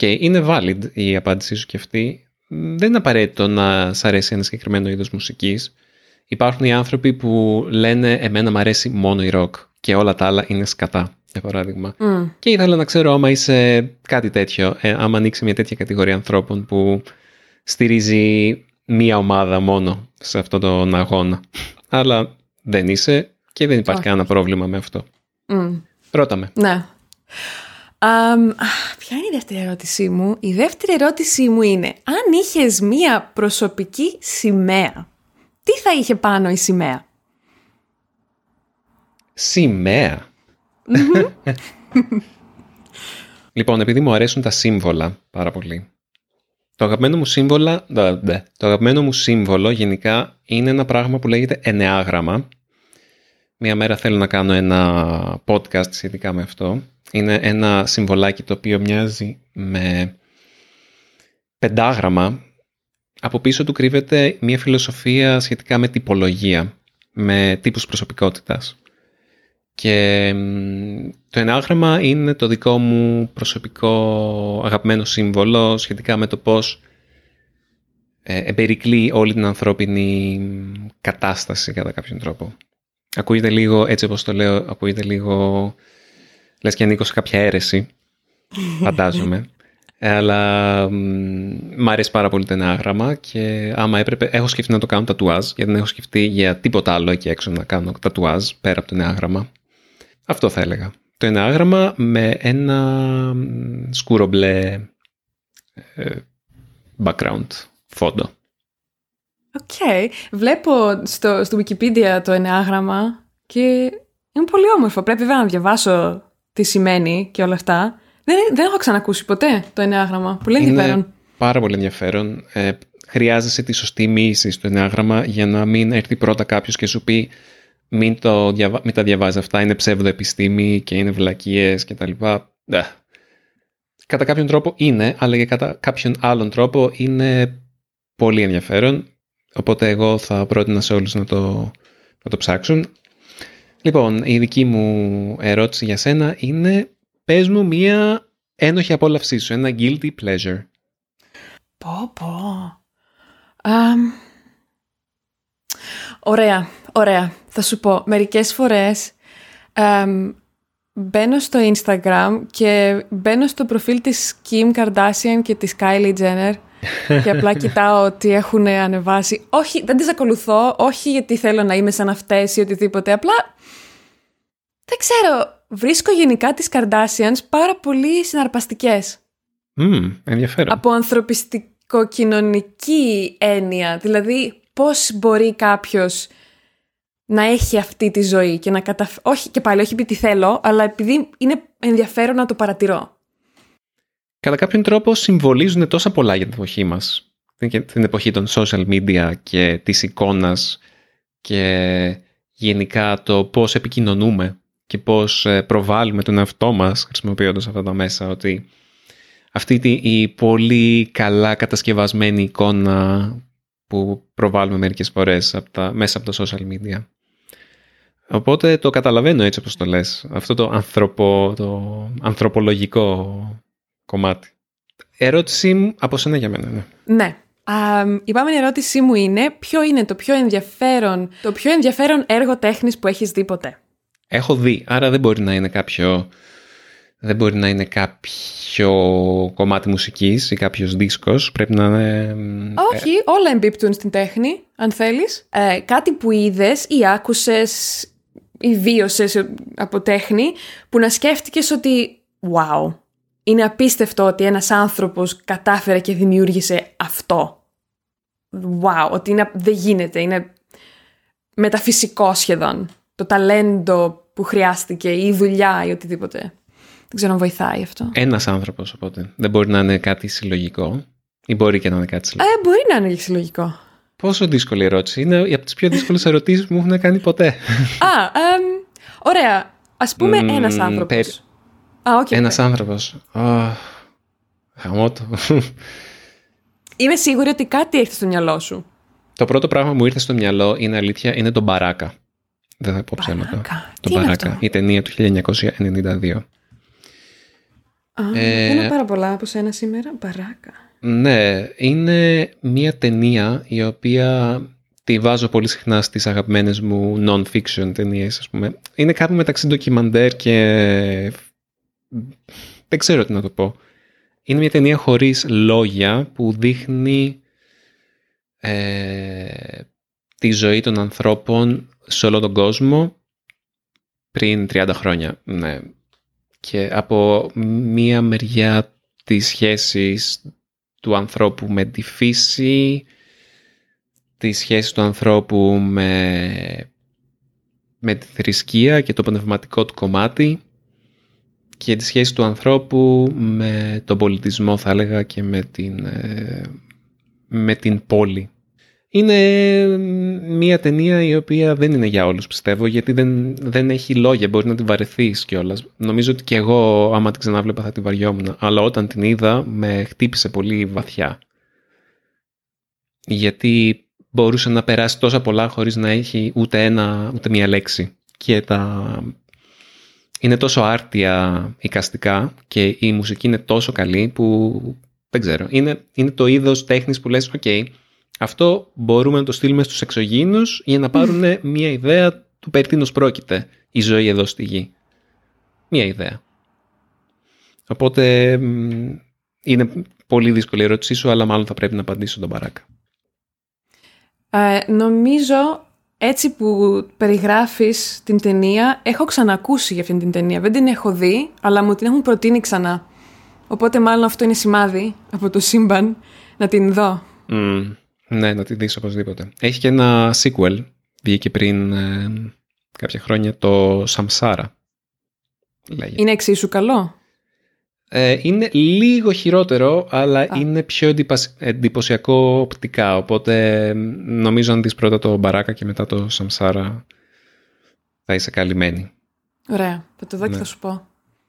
Είναι valid η απάντησή σου και αυτή. Δεν είναι απαραίτητο να σ' αρέσει ένα συγκεκριμένο είδος μουσικής. Υπάρχουν οι άνθρωποι που λένε εμένα μ' αρέσει μόνο η ροκ και όλα τα άλλα είναι σκατά, για παράδειγμα. Και ήθελα να ξέρω άμα είσαι κάτι τέτοιο, άμα ανοίξει μια τέτοια κατηγορία ανθρώπων που στηρίζει μία ομάδα μόνο σε αυτόν τον αγώνα. Αλλά δεν είσαι και δεν υπάρχει κανένα πρόβλημα με αυτό. Ρώταμε. Ναι. Ποια είναι η δεύτερη ερώτησή μου? Η δεύτερη ερώτησή μου είναι, αν είχες μία προσωπική σημαία, τι θα είχε πάνω η σημαία? Σημαία. Λοιπόν, επειδή μου αρέσουν τα σύμβολα πάρα πολύ, το αγαπημένο μου σύμβολο γενικά είναι ένα πράγμα που λέγεται εννεάγραμμα. Μια μέρα θέλω να κάνω ένα podcast σχετικά με αυτό. Είναι ένα συμβολάκι το οποίο μοιάζει με πεντάγραμμα. Από πίσω του κρύβεται μια φιλοσοφία σχετικά με τυπολογία, με τύπους προσωπικότητας. Και το ενάγραμμα είναι το δικό μου προσωπικό αγαπημένο σύμβολο σχετικά με το πώς εμπερικλεί όλη την ανθρώπινη κατάσταση κατά κάποιον τρόπο. Ακούγεται λίγο, έτσι όπως το λέω, ακούγεται λίγο λες και ανήκω σε κάποια αίρεση, φαντάζομαι. Αλλά μ' αρέσει πάρα πολύ το ενάγραμμα και άμα έπρεπε, έχω σκεφτεί να το κάνω τατουάζ, γιατί δεν έχω σκεφτεί για τίποτα άλλο εκεί έξω να κάνω τατουάζ πέρα από το ενάγραμμα. Αυτό θα έλεγα. Το ενάγραμμα με ένα σκούρο μπλε background, φόντο. Οκ. Okay. Βλέπω στο Wikipedia το εννεάγραμμα και είναι πολύ όμορφο. Πρέπει βέβαια να διαβάσω τι σημαίνει και όλα αυτά. Δεν έχω ξανακούσει ποτέ το εννεάγραμμα. Πολύ ενδιαφέρον. Είναι πάρα πολύ ενδιαφέρον. Χρειάζεσαι τη σωστή μοίηση στο εννεάγραμμα για να μην έρθει πρώτα κάποιος και σου πει μην τα διαβάζει αυτά, είναι ψευδοεπιστήμη και είναι βλακίες κτλ. Κατά κάποιον τρόπο είναι, αλλά και κατά κάποιον άλλον τρόπο είναι πολύ ενδιαφέρον. Οπότε εγώ θα πρότεινα σε όλους να το ψάξουν. Λοιπόν, η δική μου ερώτηση για σένα είναι πες μου μία ένοχη απόλαυσή σου, ένα guilty pleasure. Ωραία. Θα σου πω, μερικές φορές μπαίνω στο Instagram και μπαίνω στο προφίλ της Kim Kardashian και της Kylie Jenner και απλά κοιτάω ότι έχουν ανεβάσει. Όχι, δεν τις ακολουθώ, όχι γιατί θέλω να είμαι σαν αυτές ή οτιδήποτε, απλά δεν ξέρω, βρίσκω γενικά τις Kardashians πάρα πολύ συναρπαστικές. Ενδιαφέρον. Από ανθρωπιστικοκοινωνική έννοια, δηλαδή πώς μπορεί κάποιος να έχει αυτή τη ζωή και να όχι και πάλι, όχι επειδή τη θέλω, αλλά επειδή είναι ενδιαφέρον να το παρατηρώ. Κατά κάποιον τρόπο συμβολίζουν τόσα πολλά για την εποχή μας. Και την εποχή των social media και της εικόνας και γενικά το πώς επικοινωνούμε και πώς προβάλλουμε τον εαυτό μας χρησιμοποιώντας αυτά τα μέσα, ότι αυτή η πολύ καλά κατασκευασμένη εικόνα που προβάλλουμε μερικές φορές μέσα από τα social media. Οπότε το καταλαβαίνω έτσι όπως το λες. Αυτό το ανθρωπολογικό κομμάτι. Ερώτησή μου από σένα για μένα. Ναι. Η επόμενη ερώτησή μου είναι ποιο είναι το πιο ενδιαφέρον έργο τέχνης που έχεις δει ποτέ. Έχω δει, άρα δεν μπορεί να είναι κάποιο κομμάτι μουσικής ή κάποιος δίσκος. Πρέπει να είναι... Όχι, όλα εμπίπτουν στην τέχνη, αν θέλεις. Κάτι που είδες ή άκουσες ή βίωσες από τέχνη που να σκέφτηκες ότι wow, είναι απίστευτο ότι ένας άνθρωπος κατάφερε και δημιούργησε αυτό. Wow, ότι δεν γίνεται, είναι μεταφυσικό σχεδόν. Το ταλέντο που χρειάστηκε ή η δουλειά ή οτιδήποτε. Δεν ξέρω αν βοηθάει αυτό. Ένας άνθρωπος, οπότε. Δεν μπορεί να είναι κάτι συλλογικό. Ή μπορεί και να είναι κάτι συλλογικό. Μπορεί να είναι συλλογικό. Πόσο δύσκολη ερώτηση. Είναι από τις πιο δύσκολες ερωτήσεις που μου έχουν κάνει ποτέ. Ωραία. Ας πούμε ένας άνθρωπος. Ένας άνθρωπος. Χαμότο. Είμαι σίγουρη ότι κάτι έρχεται στο μυαλό σου. Το πρώτο πράγμα που μου ήρθε στο μυαλό, είναι αλήθεια, είναι το Μπαράκα. Δεν θα πω ψέματα. Το Μπαράκα. Η ταινία του 1992. Είναι πάρα πολλά από σένα σήμερα, Μπαράκα. Ναι, είναι μια ταινία η οποία τη βάζω πολύ συχνά στις αγαπημένες μου non-fiction ταινίες, ας πούμε. Είναι κάπου μεταξύ ντοκιμαντέρ και... δεν ξέρω τι να το πω. Είναι μια ταινία χωρίς λόγια που δείχνει τη ζωή των ανθρώπων σε όλο τον κόσμο πριν 30 χρόνια, ναι. Και από μία μεριά της σχέσης του ανθρώπου με τη φύση, τη σχέση του ανθρώπου με τη θρησκεία και το πνευματικό του κομμάτι και τη σχέση του ανθρώπου με τον πολιτισμό, θα έλεγα, και με την πόλη. Είναι μία ταινία η οποία δεν είναι για όλους, πιστεύω, γιατί δεν έχει λόγια, μπορεί να την βαρεθείς κιόλας. Νομίζω ότι κι εγώ άμα την ξανάβλεπα θα την βαριόμουν, αλλά όταν την είδα με χτύπησε πολύ βαθιά. Γιατί μπορούσε να περάσει τόσα πολλά χωρίς να έχει ούτε μία λέξη. Και είναι τόσο άρτια εικαστικά και η μουσική είναι τόσο καλή που δεν ξέρω. Είναι το είδος τέχνης που λες «ΟΚ». Αυτό μπορούμε να το στείλουμε στους εξωγήινους για να πάρουν μια ιδέα του περί τίνος πρόκειται η ζωή εδώ στη γη. Μια ιδέα. Οπότε είναι πολύ δύσκολη η ερώτησή σου, αλλά μάλλον θα πρέπει να απαντήσω τον Μπαράκα. Νομίζω έτσι που περιγράφεις την ταινία, έχω ξανακούσει για αυτήν την ταινία. Δεν την έχω δει, αλλά μου την έχουν προτείνει ξανά. Οπότε μάλλον αυτό είναι σημάδι από το σύμπαν να την δω. Ναι, να τη δεις οπωσδήποτε. Έχει και ένα sequel, βγήκε πριν κάποια χρόνια, το Samsara. Λέγεται. Είναι εξίσου καλό? Είναι λίγο χειρότερο, αλλά είναι πιο εντυπωσιακό οπτικά. Οπότε νομίζω αν δεις πρώτα το Baraka και μετά το Samsara θα είσαι καλυμμένη. Ωραία, θα το δω και θα σου πω.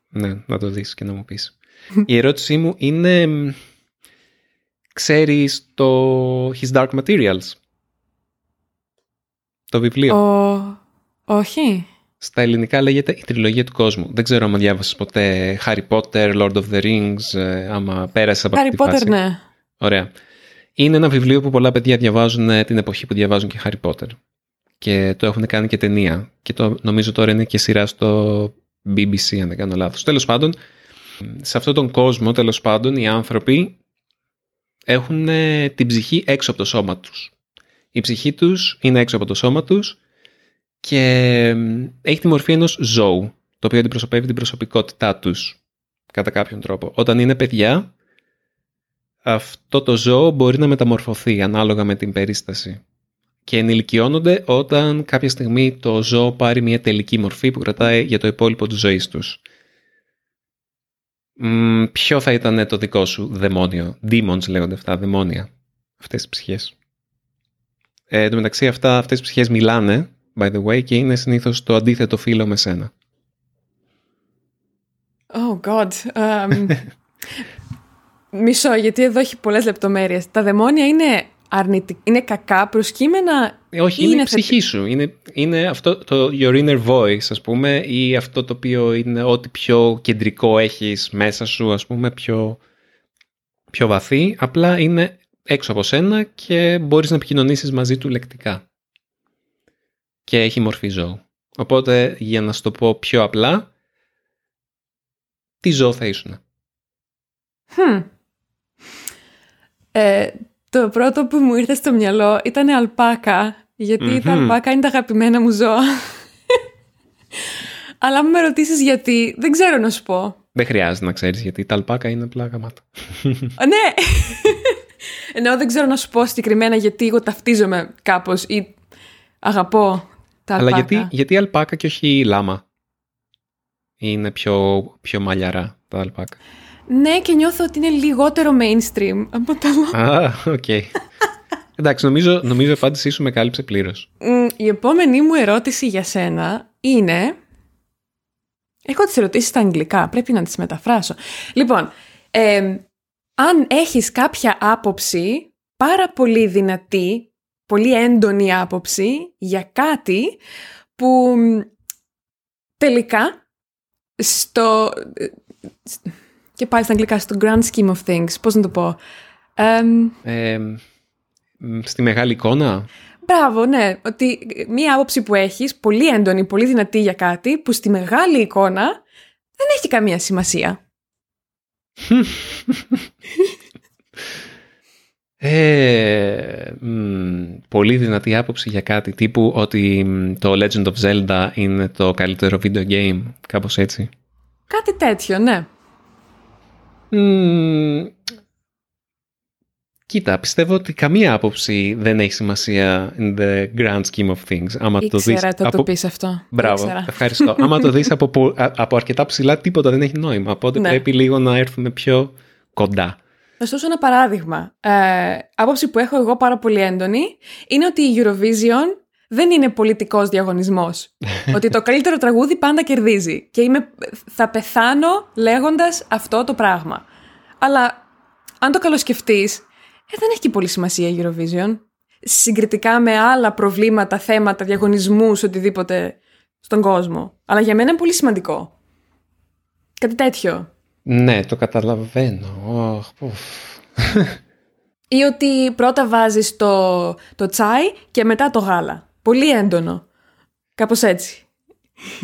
Ναι, να το δεις και να μου πεις. Η ερώτησή μου είναι, ξέρεις το His Dark Materials, το βιβλίο? Όχι. Στα ελληνικά λέγεται η τριλογία του κόσμου. Δεν ξέρω αν διάβασες ποτέ Harry Potter, Lord of the Rings, άμα πέρασες από αυτή τη φάση. Harry Potter, ναι. Ωραία. Είναι ένα βιβλίο που πολλά παιδιά διαβάζουν την εποχή που διαβάζουν και Harry Potter. Και το έχουν κάνει και ταινία. Και το, νομίζω τώρα είναι και σειρά στο BBC, αν δεν κάνω λάθος. Τέλος πάντων, σε αυτόν τον κόσμο, τέλος πάντων, οι άνθρωποι έχουν την ψυχή έξω από το σώμα τους. Η ψυχή τους είναι έξω από το σώμα τους και έχει τη μορφή ενός ζώου, το οποίο αντιπροσωπεύει την προσωπικότητά τους κατά κάποιον τρόπο. Όταν είναι παιδιά, αυτό το ζώο μπορεί να μεταμορφωθεί ανάλογα με την περίσταση. Και ενηλικιώνονται όταν κάποια στιγμή το ζώο πάρει μια τελική μορφή που κρατάει για το υπόλοιπο της ζωής τους. Ποιο θα ήταν το δικό σου δαιμόνιο? Demons λέγονται αυτά, δαιμόνια. Αυτές τις ψυχές. Εν τω μεταξύ αυτές τις ψυχές μιλάνε, by the way, και είναι συνήθως το αντίθετο φύλο με σένα. Oh God. Μισό, γιατί εδώ έχει πολλές λεπτομέρειες. Τα δαιμόνια είναι... Είναι κακά προσκύμενα? Όχι, είναι η ψυχή σου. Είναι αυτό το your inner voice, ας πούμε, ή αυτό το οποίο είναι ό,τι πιο κεντρικό έχεις μέσα σου, ας πούμε, πιο βαθύ. Απλά είναι έξω από σένα και μπορείς να επικοινωνήσεις μαζί του λεκτικά. Και έχει μορφή ζώου. Οπότε, για να σου το πω πιο απλά, τι ζώο θα ήσουν? Το πρώτο που μου ήρθε στο μυαλό ήταν αλπάκα, γιατί τα αλπάκα είναι τα αγαπημένα μου ζώα. Αλλά αν με ρωτήσεις γιατί, δεν ξέρω να σου πω. Δεν χρειάζεται να ξέρεις γιατί, τα αλπάκα είναι απλά γαμάτα. Ναι, ενώ δεν ξέρω να σου πω συγκεκριμένα γιατί εγώ ταυτίζομαι κάπως ή αγαπώ τα αλπάκα. Αλλά γιατί αλπάκα και όχι λάμα? Είναι πιο μαλλιαρά τα αλπάκα. Ναι, και νιώθω ότι είναι λιγότερο mainstream από τα... οκ. Εντάξει, νομίζω η απάντησή σου με κάλυψε πλήρως. Η επόμενη μου ερώτηση για σένα είναι... Έχω τις ερωτήσεις στα αγγλικά, πρέπει να τις μεταφράσω. Λοιπόν, αν έχεις κάποια άποψη, πάρα πολύ δυνατή, πολύ έντονη άποψη για κάτι που τελικά στο... Και πάλι στα αγγλικά, στο grand scheme of things. Πώς να το πω? Στη μεγάλη εικόνα. Μπράβο, ναι. Ότι μία άποψη που έχεις, πολύ έντονη, πολύ δυνατή για κάτι, που στη μεγάλη εικόνα δεν έχει καμία σημασία. Πολύ δυνατή άποψη για κάτι. Τύπου ότι το Legend of Zelda είναι το καλύτερο video game. Κάπως έτσι. Κάτι τέτοιο, ναι. Κοίτα, πιστεύω ότι καμία άποψη δεν έχει σημασία in the grand scheme of things. Άμα ήξερα το πεις αυτό. Μπράβο, ευχαριστώ. Άμα το δεις από αρκετά ψηλά, τίποτα δεν έχει νόημα. Οπότε πρέπει λίγο να έρθουμε πιο κοντά. Να σου δώσω ένα παράδειγμα. Άποψη που έχω εγώ πάρα πολύ έντονη είναι ότι η Eurovision δεν είναι πολιτικός διαγωνισμός. Ότι το καλύτερο τραγούδι πάντα κερδίζει. Και θα πεθάνω λέγοντας αυτό το πράγμα. Αλλά αν το καλοσκεφτείς, δεν έχει και πολύ σημασία η Eurovision. Συγκριτικά με άλλα προβλήματα, θέματα, διαγωνισμούς, οτιδήποτε στον κόσμο. Αλλά για μένα είναι πολύ σημαντικό. Κάτι τέτοιο. Ναι, το καταλαβαίνω. Ή ότι πρώτα βάζεις το τσάι και μετά το γάλα. Πολύ έντονο. Κάπως έτσι.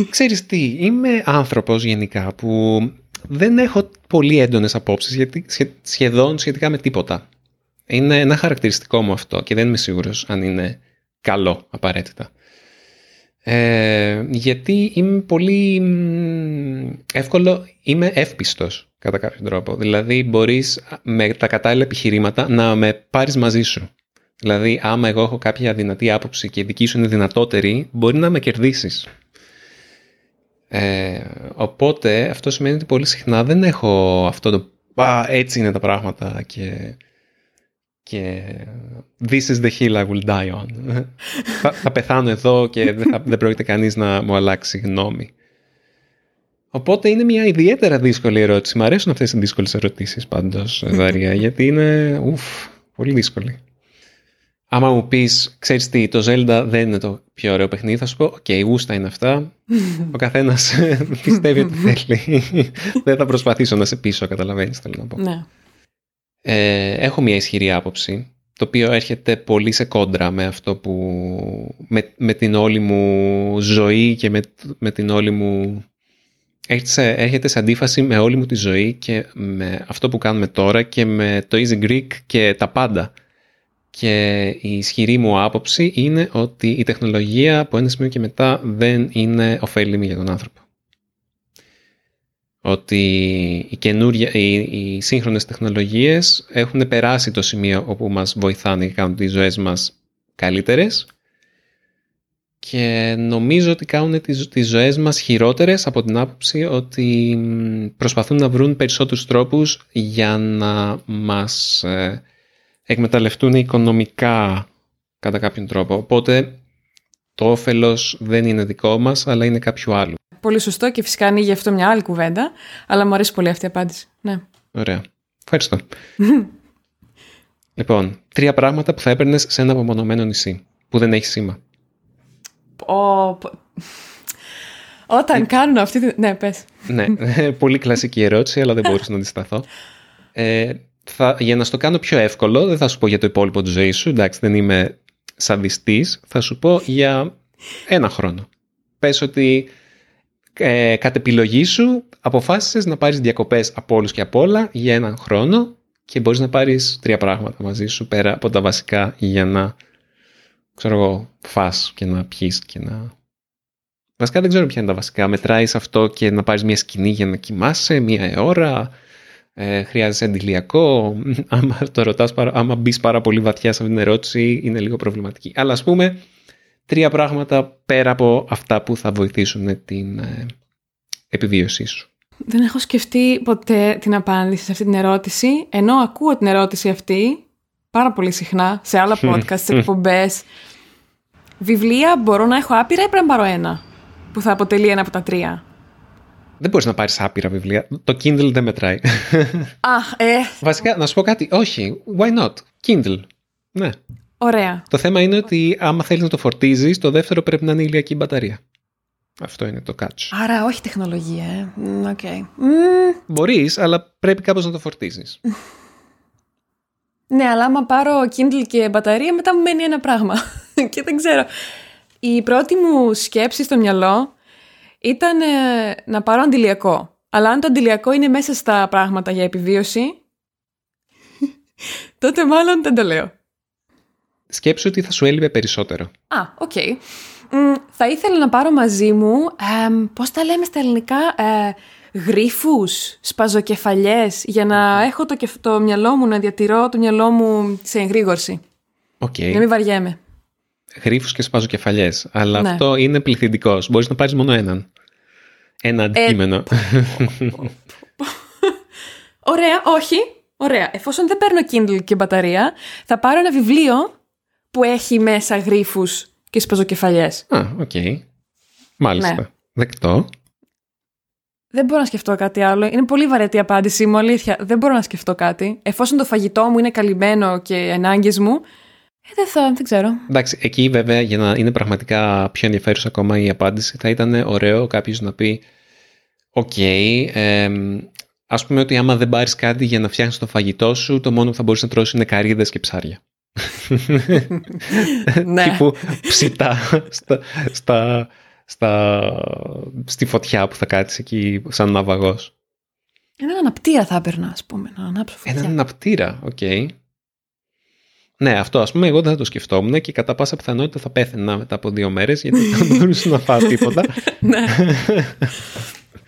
Ξέρεις τι, είμαι άνθρωπος γενικά που δεν έχω πολύ έντονες απόψεις γιατί σχεδόν σχετικά με τίποτα. Είναι ένα χαρακτηριστικό μου αυτό και δεν είμαι σίγουρος αν είναι καλό απαραίτητα. Γιατί είμαι πολύ εύκολο, είμαι εύπιστος κατά κάποιο τρόπο. Δηλαδή μπορείς με τα κατάλληλα επιχειρήματα να με πάρεις μαζί σου Δηλαδή, άμα εγώ έχω κάποια δυνατή άποψη και η δική σου είναι δυνατότερη, μπορεί να με κερδίσεις. Οπότε, αυτό σημαίνει ότι πολύ συχνά δεν έχω αυτό το έτσι είναι τα πράγματα και this is the hill I will die on. θα πεθάνω εδώ και δεν πρόκειται κανείς να μου αλλάξει γνώμη. Οπότε είναι μια ιδιαίτερα δύσκολη ερώτηση. Μ' αρέσουν αυτές οι δύσκολες ερωτήσεις πάντως, Δαρία, γιατί είναι πολύ δύσκολη. Άμα μου πεις, ξέρεις τι, το Zelda δεν είναι το πιο ωραίο παιχνίδι, θα σου πω, οκ, γούστα είναι αυτά. Ο καθένας πιστεύει ότι θέλει. Δεν θα προσπαθήσω να σε πείσω, καταλαβαίνεις, θέλω να πω. Ναι. Έχω μια ισχυρή άποψη, το οποίο έρχεται πολύ σε κόντρα με αυτό που... με την όλη μου ζωή και με την όλη μου... Έρχεται σε αντίφαση με όλη μου τη ζωή και με αυτό που κάνουμε τώρα και με το Easy Greek και τα πάντα. Και η ισχυρή μου άποψη είναι ότι η τεχνολογία από ένα σημείο και μετά δεν είναι ωφέλιμη για τον άνθρωπο. Ότι οι σύγχρονες τεχνολογίες έχουν περάσει το σημείο όπου μας βοηθάνε και κάνουν τις ζωές μας καλύτερες και νομίζω ότι κάνουν τις ζωές μας χειρότερες από την άποψη ότι προσπαθούν να βρουν περισσότερους τρόπους για να μας... εκμεταλλευτούν οικονομικά κατά κάποιον τρόπο. Οπότε το όφελος δεν είναι δικό μας, αλλά είναι κάποιου άλλου. Πολύ σωστό και φυσικά ανοίγει αυτό μια άλλη κουβέντα, αλλά μου αρέσει πολύ αυτή η απάντηση. Ναι. Ωραία. Ευχαριστώ. Λοιπόν, 3 πράγματα που θα έπαιρνες σε ένα απομονωμένο νησί, που δεν έχει σήμα. Όταν κάνουν αυτή τη... Ναι, πες. Ναι, πολύ κλασική ερώτηση, αλλά δεν μπορούσα να αντισταθώ. Για να στο κάνω πιο εύκολο, δεν θα σου πω για το υπόλοιπο της ζωής σου, εντάξει, δεν είμαι σαδιστής, θα σου πω για 1 χρόνο. Πες ότι κατ' επιλογή σου αποφάσισες να πάρεις διακοπές από όλους και από όλα για 1 χρόνο και μπορείς να πάρεις 3 πράγματα μαζί σου πέρα από τα βασικά για να, ξέρω εγώ, φας και να πιείς και να... Βασικά δεν ξέρω ποια είναι τα βασικά, μετράεις αυτό και να πάρεις μια σκηνή για να κοιμάσαι, μια ώρα... χρειάζεσαι αντιλιακό. Άμα το ρωτάς, άμα μπεις πάρα πολύ βαθιά σε αυτήν την ερώτηση, είναι λίγο προβληματική. Αλλά ας πούμε 3 πράγματα πέρα από αυτά που θα βοηθήσουν την επιβίωσή σου. Δεν έχω σκεφτεί ποτέ την απάντηση σε αυτή την ερώτηση, ενώ ακούω την ερώτηση αυτή πάρα πολύ συχνά σε άλλα podcast, σε εκπομπές. Βιβλία μπορώ να έχω άπειρα ή πρέπει να πάρω ένα που θα αποτελεί ένα από τα 3? Δεν μπορείς να πάρεις άπειρα βιβλία. Το Kindle δεν μετράει. Βασικά, να σου πω κάτι. Όχι, why not. Kindle. Ναι. Ωραία. Το θέμα είναι ότι άμα θέλεις να το φορτίζεις, το δεύτερο πρέπει να είναι η ηλιακή μπαταρία. Αυτό είναι το catch. Άρα όχι τεχνολογία. Okay. Μπορείς, αλλά πρέπει κάπως να το φορτίζεις. Ναι, αλλά άμα πάρω Kindle και μπαταρία, μετά μου μένει ένα πράγμα. Και δεν ξέρω. Η πρώτη μου σκέψη στο μυαλό... ήταν να πάρω αντιλιακό. Αλλά αν το αντιλιακό είναι μέσα στα πράγματα για επιβίωση, τότε μάλλον δεν το λέω. Σκέψου ότι θα σου έλειπε περισσότερο. Οκ. Θα ήθελα να πάρω μαζί μου, πώς τα λέμε στα ελληνικά, γρίφους, σπαζοκεφαλιές, για να έχω το μυαλό μου, να διατηρώ το μυαλό μου σε εγρήγορση. Okay. Να μην βαριέμαι. Γρίφους και σπαζοκεφαλιές. Αλλά ναι, αυτό είναι πληθυντικός. Μπορείς να πάρεις μόνο έναν. Ένα αντικείμενο. Ωραία, όχι. Ωραία. Εφόσον δεν παίρνω Kindle και μπαταρία, θα πάρω ένα βιβλίο που έχει μέσα γρίφους και σπαζοκεφαλιές. Οκ. Μάλιστα. Ναι. Δεκτό. Δεν μπορώ να σκεφτώ κάτι άλλο. Είναι πολύ βαρετή η απάντησή μου, αλήθεια. Δεν μπορώ να σκεφτώ κάτι. Εφόσον το φαγητό μου είναι καλυμμένο και οι ανάγκες μου. Δεν ξέρω. Εντάξει, εκεί βέβαια για να είναι πραγματικά πιο ενδιαφέρουσα ακόμα η απάντηση, θα ήταν ωραίο κάποιος να πει ας πούμε ότι άμα δεν πάρεις κάτι για να φτιάχνεις το φαγητό σου, το μόνο που θα μπορείς να τρως είναι καρύδες και ψάρια. Ναι. Τύπου ψητά στη φωτιά που θα κάτσεις εκεί σαν ναυαγός. Έναν αναπτήρα θα έπαιρνα, ας πούμε, να ανάψω φωτιά. Έναν αναπτήρα, οκ. Ναι, αυτό ας πούμε, εγώ δεν θα το σκεφτόμουν και κατά πάσα πιθανότητα θα πέθαινα μετά από 2 μέρες γιατί δεν μπορούσα να φάω τίποτα.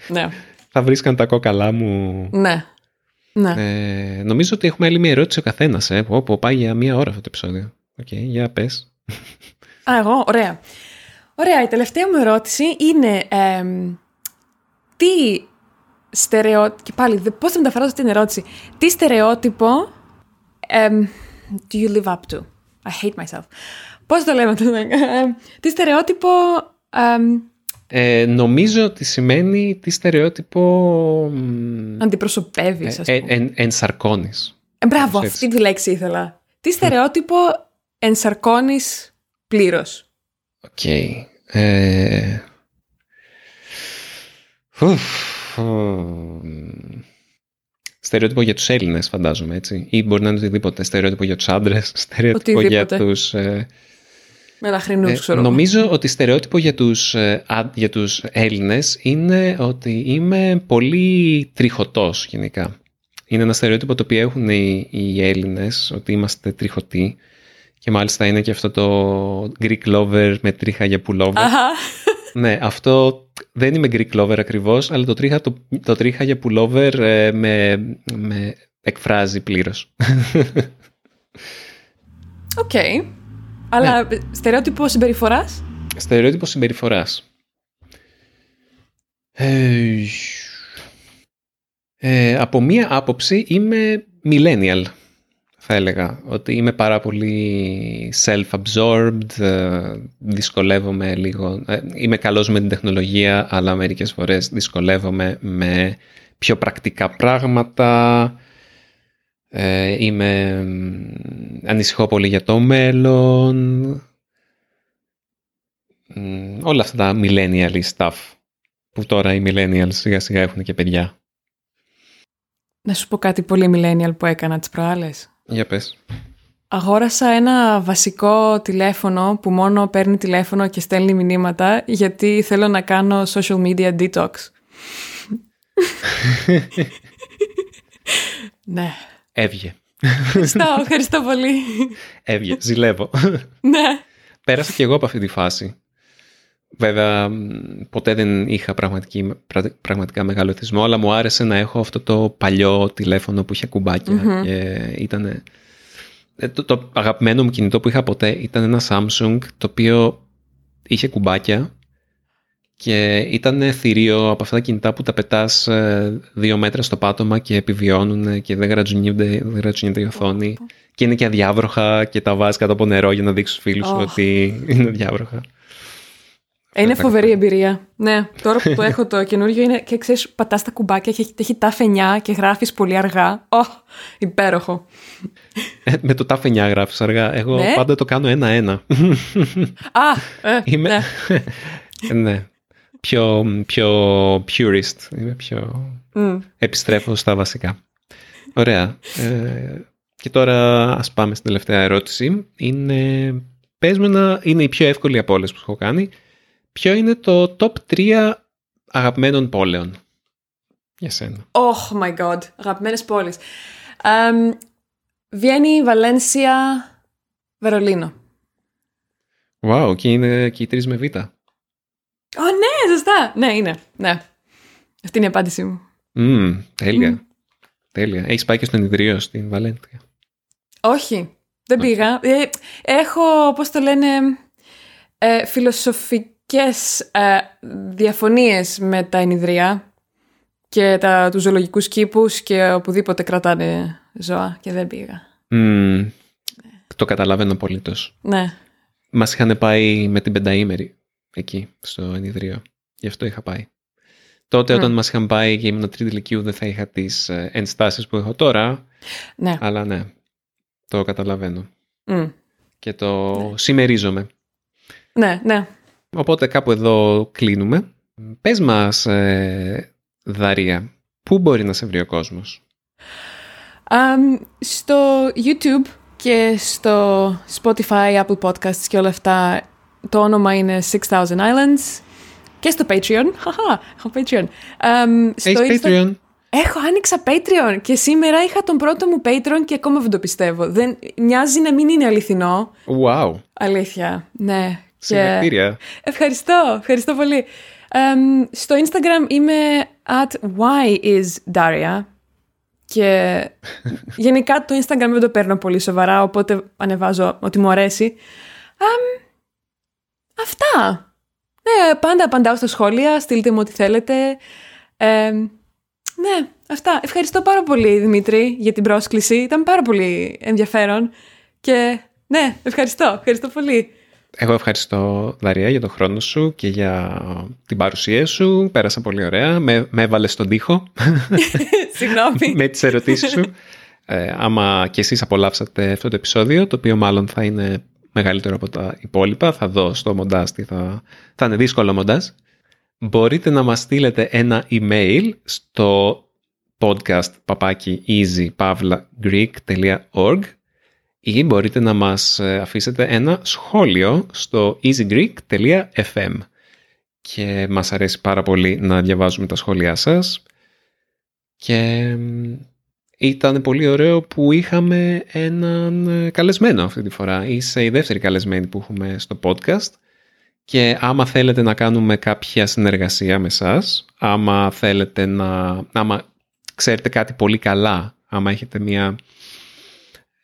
Ναι. Θα βρίσκαν τα κόκαλά μου. Ναι. Νομίζω ότι έχουμε άλλη μια ερώτηση ο καθένας. Πάει για 1 ώρα αυτό το επεισόδιο. Οκ, για πες. Α, εγώ, ωραία. Ωραία, η τελευταία μου ερώτηση είναι τι στερεότυπο, και πάλι πώς θα μεταφράσω αυτή την ερώτηση, τι στερεότυπο do you live up to? I hate myself. Πώς το λέμε αυτό? Τι στερεότυπο νομίζω ότι σημαίνει τι στερεότυπο αντιπροσωπεύεις, ας πούμε. Ενσαρκώνεις. Μπράβο, αυτή τη λέξη ήθελα. Τι στερεότυπο ενσαρκώνεις πλήρως? Οκ. Στερεότυπο για τους Έλληνες, φαντάζομαι, έτσι. Ή μπορεί να είναι οτιδήποτε. Στερεότυπο για τους άντρες, στερεότυπο για τους... Μελαχρινούς, ξέρω. Νομίζω ότι στερεότυπο για τους Έλληνες είναι ότι είμαι πολύ τριχωτός γενικά. Είναι ένα στερεότυπο το οποίο έχουν οι Έλληνες, ότι είμαστε τριχωτοί. Και μάλιστα είναι και αυτό το Greek lover με τρίχα για pullover. Ναι, αυτό δεν είμαι Greek lover ακριβώς, αλλά το τρίχα για pullover με εκφράζει πλήρως. Οκ. Okay. Αλλά ναι. Στερεότυπο συμπεριφοράς? Στερεότυπο συμπεριφοράς. Από μία άποψη είμαι millennial, θα έλεγα. Ότι είμαι πάρα πολύ self-absorbed, δυσκολεύομαι λίγο. Είμαι καλός με την τεχνολογία, αλλά μερικές φορές δυσκολεύομαι με πιο πρακτικά πράγματα. Είμαι ανησυχώ πολύ για το μέλλον. Όλα αυτά τα millennial stuff που τώρα οι millennials σιγά σιγά έχουν και παιδιά. Να σου πω κάτι πολύ millennial που έκανα τις προάλλες. Για πες. Αγόρασα ένα βασικό τηλέφωνο που μόνο παίρνει τηλέφωνο και στέλνει μηνύματα, γιατί θέλω να κάνω social media detox. Ναι. Έβγε. Ευχαριστώ πολύ. Έβγε, ζηλεύω. Ναι. Πέρασα και εγώ από αυτή τη φάση. Βέβαια, ποτέ δεν είχα πραγματικά μεγάλο εθισμό, αλλά μου άρεσε να έχω αυτό το παλιό τηλέφωνο που είχε κουμπάκια. Mm-hmm. Και ήταν... Το αγαπημένο μου κινητό που είχα ποτέ ήταν ένα Samsung, το οποίο είχε κουμπάκια και ήταν θηρίο από αυτά τα κινητά που τα πετάς 2 μέτρα στο πάτωμα και επιβιώνουν και δεν γρατζουνιούνται η οθόνη. Mm-hmm. Και είναι και αδιάβροχα και τα βάζεις κάτω από νερό για να δείξεις στους φίλους ότι είναι αδιάβροχα. Είναι φοβερή εμπειρία. Ναι, τώρα που το έχω το καινούργιο είναι και ξέρεις, πατάς τα κουμπάκια και έχει τα φενιά και γράφεις πολύ αργά. Υπέροχο. Με το τα φενιά γράφεις αργά. Εγώ πάντα το κάνω 1-1. Είμαι... Ναι. Ναι. Πιο purist. Είμαι πιο... Επιστρέφω στα βασικά. Ωραία. Και τώρα ας πάμε στην τελευταία ερώτηση. Είναι... Πες μου είναι η πιο εύκολη από όλες που έχω κάνει. Ποιο είναι το top 3 αγαπημένων πόλεων για σένα? Oh my god, αγαπημένες πόλεις. Βιέννη, Βαλένσια, Βερολίνο. Wow, και είναι και οι 3 με Β. Ναι, σωστά. Ναι, είναι. Ναι. Αυτή είναι η απάντησή μου. Τέλεια. Τέλεια. Έχεις πάει και στον Ιδρύο στην Βαλένθια? Όχι, δεν πήγα. Έχω, πώς το λένε... φιλοσοφικές διαφωνίες με τα ενιδρία και τους ζωολογικούς κήπους και οπουδήποτε κρατάνε ζώα και δεν πήγα. Ναι. Το καταλαβαίνω απολύτως. Ναι. Μας είχαν πάει με την πενταήμερη εκεί στο ενιδρίο. Γι' αυτό είχα πάει. Τότε όταν μας είχαν πάει και ήμουν τρίτη λυκείου δεν θα είχα τις ενστάσεις που έχω τώρα. Ναι. Αλλά ναι, το καταλαβαίνω. Και το συμμερίζομαι. Ναι, ναι. Οπότε κάπου εδώ κλείνουμε. Πες μας, Δαρία, πού μπορεί να σε βρει ο κόσμος? Στο YouTube και στο Spotify, Apple Podcasts και όλα αυτά. Το όνομα είναι 6000 Islands. Και στο Patreon. Έχω Patreon. Έχεις Patreon? Έχω, άνοιξα Patreon και σήμερα είχα τον πρώτο μου Patreon και ακόμα δεν το πιστεύω. Δεν, μοιάζει να μην είναι αληθινό. Wow. Αλήθεια, ναι. Συγχαρητήρια. Ευχαριστώ πολύ. Στο Instagram είμαι at yisdaria Και γενικά το Instagram δεν το παίρνω πολύ σοβαρά, οπότε ανεβάζω ό,τι μου αρέσει. Αυτά. Ναι, πάντα απαντάω στα σχόλια, στείλτε μου ό,τι θέλετε. Ναι, αυτά. Ευχαριστώ πάρα πολύ, Δημήτρη, για την πρόσκληση. Ήταν πάρα πολύ ενδιαφέρον. Και ναι, ευχαριστώ πολύ. Εγώ ευχαριστώ, Δαρία, για τον χρόνο σου και για την παρουσία σου. Πέρασα πολύ ωραία. Με έβαλες στον τοίχο. Συγγνώμη. Με τις ερωτήσεις σου. Άμα και εσείς απολαύσατε αυτό το επεισόδιο, το οποίο μάλλον θα είναι μεγαλύτερο από τα υπόλοιπα, θα δω στο μοντάζ τι θα είναι δύσκολο μοντάζ. Μπορείτε να μας στείλετε ένα email στο podcast@easypavlagreek.org ή μπορείτε να μας αφήσετε ένα σχόλιο στο easygreek.fm. Και μας αρέσει πάρα πολύ να διαβάζουμε τα σχόλιά σας. Και ήταν πολύ ωραίο που είχαμε έναν καλεσμένο αυτή τη φορά. Είσαι η δεύτερη καλεσμένη που έχουμε στο podcast. Και άμα θέλετε να κάνουμε κάποια συνεργασία με εσάς, άμα ξέρετε κάτι πολύ καλά, άμα έχετε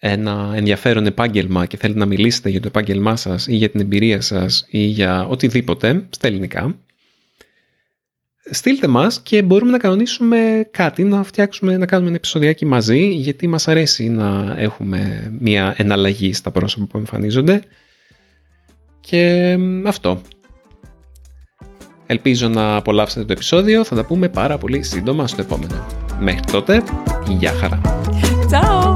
ένα ενδιαφέρον επάγγελμα και θέλετε να μιλήσετε για το επάγγελμά σας ή για την εμπειρία σας ή για οτιδήποτε στα ελληνικά, στείλτε μας και μπορούμε να κανονίσουμε κάτι, να κάνουμε ένα επεισοδιάκι μαζί, γιατί μας αρέσει να έχουμε μια εναλλαγή στα πρόσωπα που εμφανίζονται. Και αυτό. Ελπίζω να απολαύσετε το επεισόδιο. Θα τα πούμε πάρα πολύ σύντομα στο επόμενο. Μέχρι τότε, γεια χαρά. Ciao.